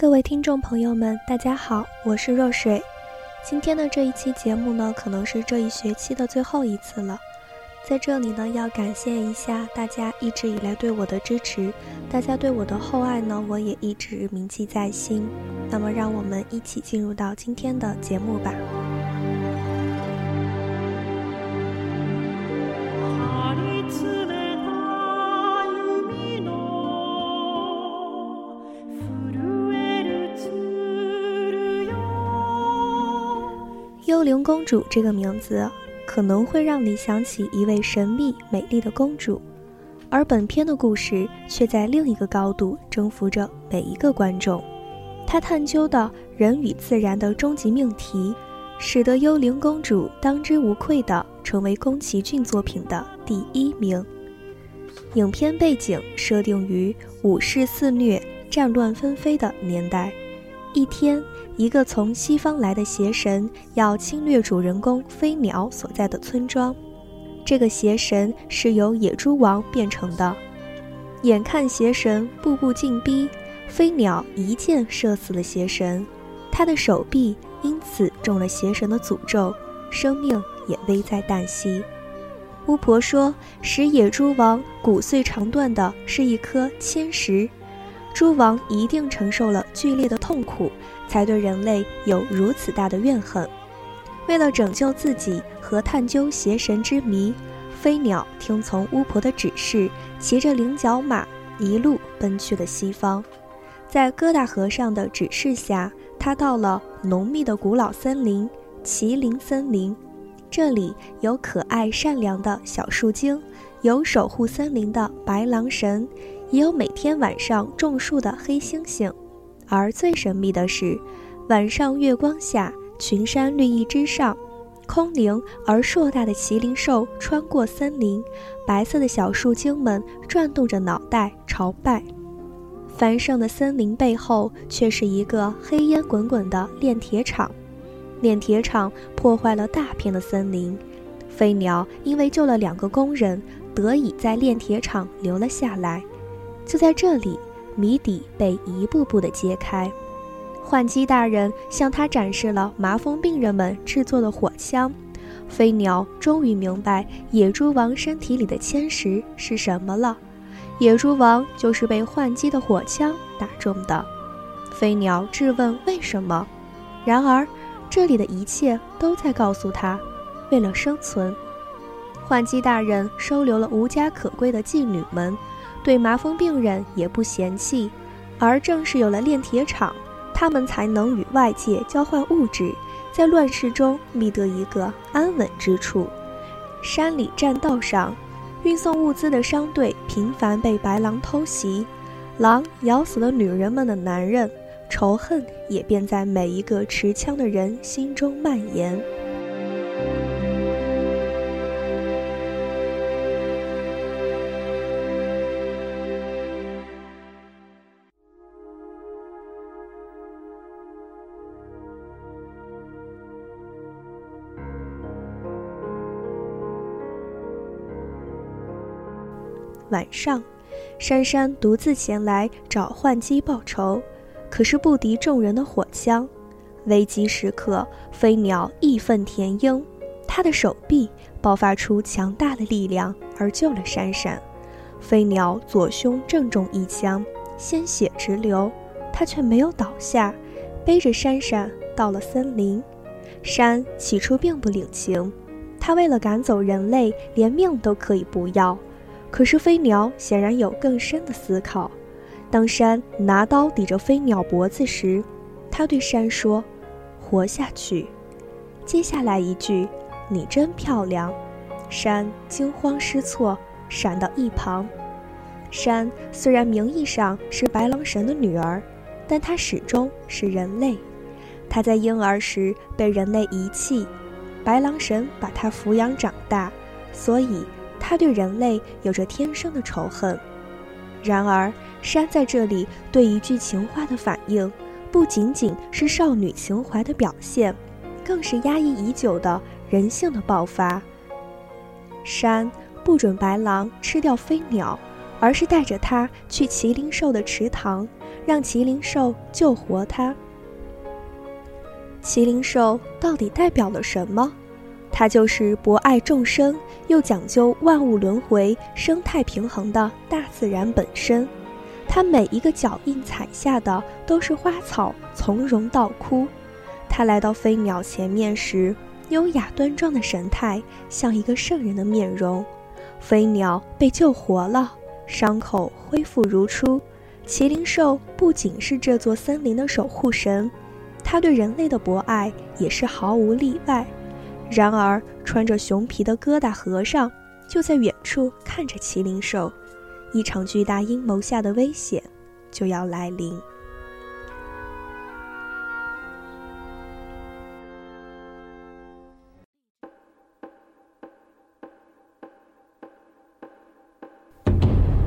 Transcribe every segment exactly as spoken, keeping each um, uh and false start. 各位听众朋友们，大家好，我是若水。今天的这一期节目呢，可能是这一学期的最后一次了。在这里呢，要感谢一下大家一直以来对我的支持，大家对我的厚爱呢，我也一直铭记在心。那么，让我们一起进入到今天的节目吧。幽灵公主这个名字可能会让你想起一位神秘美丽的公主，而本片的故事却在另一个高度征服着每一个观众。它探究到人与自然的终极命题，使得幽灵公主当之无愧地成为宫崎骏作品的第一名。影片背景设定于武士肆虐、战乱纷飞的年代。一天，一个从西方来的邪神要侵略主人公飞鸟所在的村庄。这个邪神是由野猪王变成的。眼看邪神步步进逼，飞鸟一箭射死了邪神，他的手臂因此中了邪神的诅咒，生命也危在旦夕。巫婆说，使野猪王骨碎肠断的是一颗铅石，猪王一定承受了剧烈的痛苦，才对人类有如此大的怨恨。为了拯救自己和探究邪神之谜，飞鸟听从巫婆的指示，骑着菱角马一路奔去了西方。在哥大和尚的指示下，他到了浓密的古老森林麒麟森林，这里有可爱善良的小树精，有守护森林的白狼神，也有每天晚上种树的黑猩猩，而最神秘的是，晚上月光下，群山绿意之上，空灵而硕大的麒麟兽穿过森林，白色的小树精们转动着脑袋朝拜。繁盛的森林背后，却是一个黑烟滚滚的炼铁厂。炼铁厂破坏了大片的森林，飞鸟因为救了两个工人，得以在炼铁厂留了下来。就在这里，谜底被一步步地揭开。幻姬大人向他展示了麻风病人们制作的火枪，飞鸟终于明白野猪王身体里的铅石是什么了。野猪王就是被幻姬的火枪打中的。飞鸟质问为什么，然而这里的一切都在告诉他，为了生存。幻姬大人收留了无家可归的妓女们，对麻风病人也不嫌弃，而正是有了炼铁厂，他们才能与外界交换物质，在乱世中觅得一个安稳之处。山里栈道上，运送物资的商队频繁被白狼偷袭，狼咬死了女人们的男人，仇恨也便在每一个持枪的人心中蔓延。晚上，珊珊独自前来找幻姬报仇，可是不敌众人的火枪。危机时刻，飞鸟义愤填膺，他的手臂爆发出强大的力量，而救了珊珊。飞鸟左胸正中一枪，鲜血直流，他却没有倒下，背着珊珊到了森林。山起初并不领情，他为了赶走人类，连命都可以不要。可是飞鸟显然有更深的思考。当山拿刀抵着飞鸟脖子时，他对山说：“活下去。”接下来一句：“你真漂亮。”山惊慌失措，闪到一旁。山虽然名义上是白狼神的女儿，但她始终是人类。她在婴儿时被人类遗弃，白狼神把她抚养长大，所以他对人类有着天生的仇恨。然而山在这里对一句情话的反应，不仅仅是少女情怀的表现，更是压抑已久的人性的爆发。山不准白狼吃掉飞鸟，而是带着他去麒麟兽的池塘，让麒麟兽救活他。麒麟兽到底代表了什么？它就是博爱众生又讲究万物轮回、生态平衡的大自然本身。它每一个脚印踩下的都是花草，从容到枯。它来到飞鸟前面时，优雅端庄的神态，像一个圣人的面容。飞鸟被救活了，伤口恢复如初。麒麟兽不仅是这座森林的守护神，它对人类的博爱也是毫无例外。然而，穿着熊皮的疙瘩和尚就在远处看着麒麟兽，一场巨大阴谋下的危险就要来临。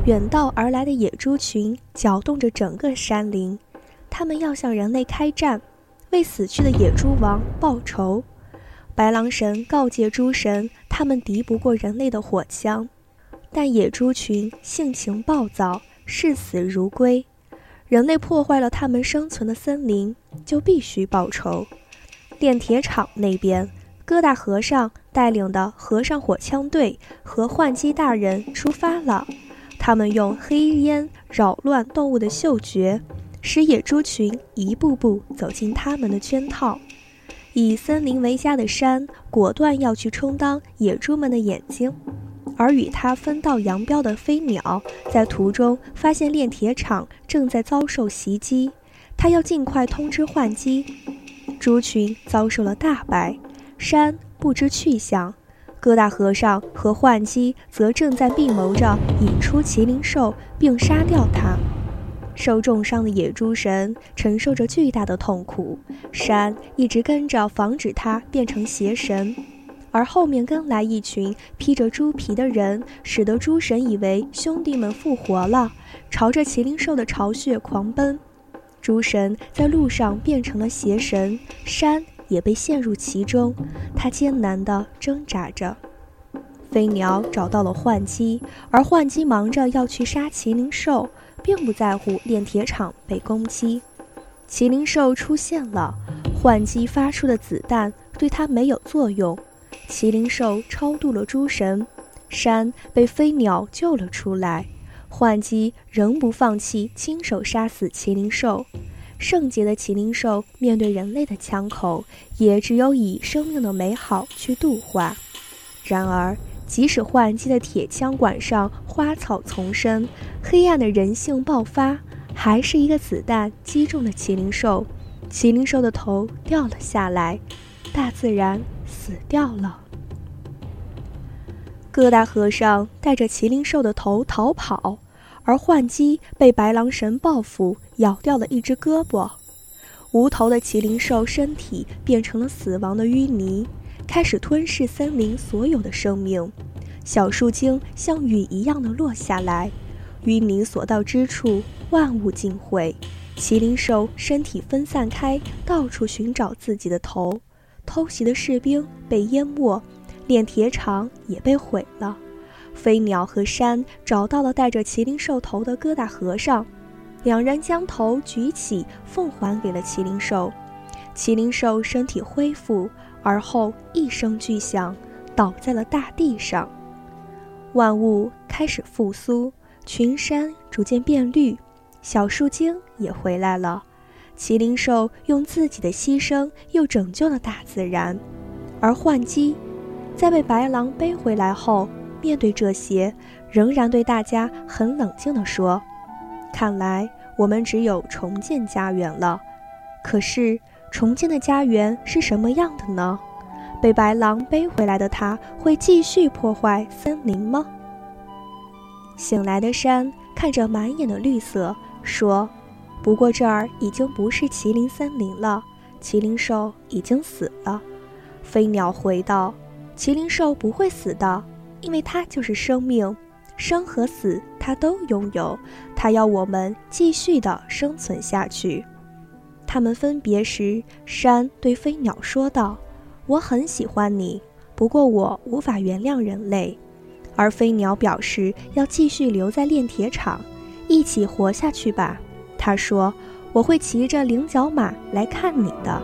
远道而来的野猪群搅动着整个山林，它们要向人类开战，为死去的野猪王报仇。白狼神告诫诸神，他们敌不过人类的火枪，但野猪群性情暴躁，视死如归。人类破坏了他们生存的森林，就必须报仇。炼铁厂那边，疙瘩和尚带领的和尚火枪队和幻鸡大人出发了。他们用黑烟扰乱动物的嗅觉，使野猪群一步步走进他们的圈套。以森林为家的山果断要去充当野猪们的眼睛，而与它分道扬镳的飞鸟在途中发现炼铁厂正在遭受袭击，它要尽快通知幻鸡。猪群遭受了大败，山不知去向。疙瘩和尚和幻鸡则正在密谋着引出麒麟兽并杀掉它。受重伤的野猪神承受着巨大的痛苦，山一直跟着防止它变成邪神，而后面跟来一群披着猪皮的人，使得猪神以为兄弟们复活了，朝着麒麟兽的巢穴狂奔。猪神在路上变成了邪神，山也被陷入其中，他艰难地挣扎着。飞鸟找到了幻鸡，而幻鸡忙着要去杀麒麟兽，并不在乎炼铁厂被攻击。麒麟兽出现了，幻鸡发出的子弹对它没有作用。麒麟兽超度了诸神，山被飞鸟救了出来。幻鸡仍不放弃，亲手杀死麒麟兽。圣洁的麒麟兽面对人类的枪口，也只有以生命的美好去度化。然而，即使幻鸡的铁枪管上花草丛生，黑暗的人性爆发，还是一个子弹击中了麒麟兽，麒麟兽的头掉了下来，大自然死掉了。疙瘩和尚带着麒麟兽的头逃跑，而幻鸡被白狼神报复，咬掉了一只胳膊。无头的麒麟兽身体变成了死亡的淤泥，开始吞噬森林所有的生命。小树精像雨一样的落下来，淤泥所到之处，万物尽毁。麒麟兽身体分散开，到处寻找自己的头。偷袭的士兵被淹没，炼铁厂也被毁了。飞鸟和山找到了带着麒麟兽头的疙瘩和尚，两人将头举起，奉还给了麒麟兽。麒麟兽身体恢复，而后一声巨响，倒在了大地上。万物开始复苏，群山逐渐变绿，小树精也回来了。麒麟兽用自己的牺牲又拯救了大自然，而幻鸡在被白狼背回来后，面对这些，仍然对大家很冷静地说：“看来我们只有重建家园了。可是，重建的家园是什么样的呢？被白狼背回来的他会继续破坏森林吗？”醒来的山看着满眼的绿色，说：“不过这儿已经不是麒麟森林了，麒麟兽已经死了。”飞鸟回道：“麒麟兽不会死的。”因为它就是生命，生和死它都拥有，它要我们继续的生存下去。他们分别时，山对飞鸟说道：“我很喜欢你，不过我无法原谅人类。”而飞鸟表示要继续留在炼铁厂，一起活下去吧。他说：“我会骑着菱角马来看你的。”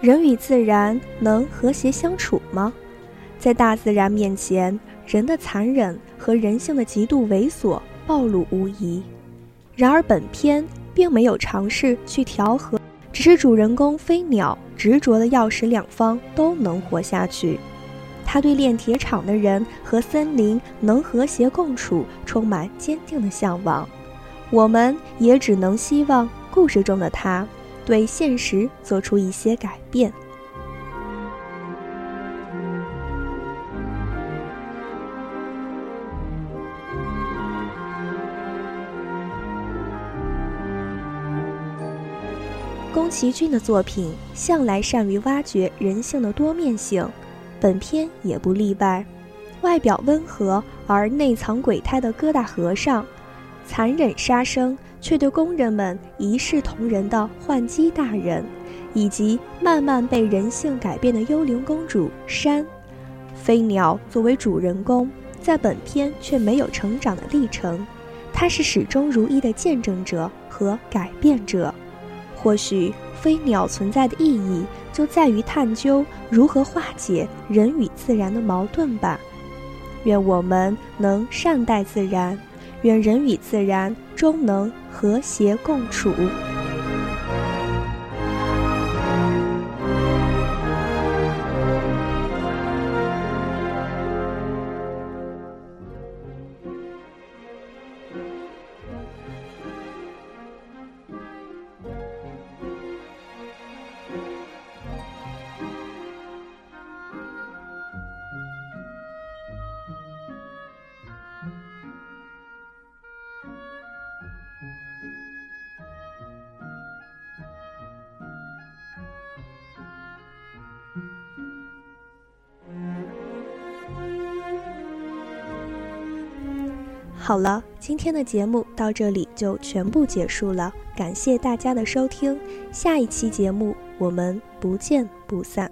人与自然能和谐相处吗？在大自然面前，人的残忍和人性的极度猥琐暴露无遗。然而本片并没有尝试去调和，只是主人公飞鸟执着地要使两方都能活下去。他对炼铁厂的人和森林能和谐共处充满坚定的向往。我们也只能希望故事中的他对现实做出一些改变。宫崎骏的作品向来善于挖掘人性的多面性，本片也不例外。外表温和而内藏鬼胎的哥大和尚，残忍杀生却对工人们一视同仁的换机大人，以及慢慢被人性改变的幽灵公主山，飞鸟作为主人公，在本片却没有成长的历程，他是始终如一的见证者和改变者。或许飞鸟存在的意义就在于探究如何化解人与自然的矛盾吧。愿我们能善待自然，愿人与自然终能和谐共处。好了，今天的节目到这里就全部结束了，感谢大家的收听，下一期节目我们不见不散。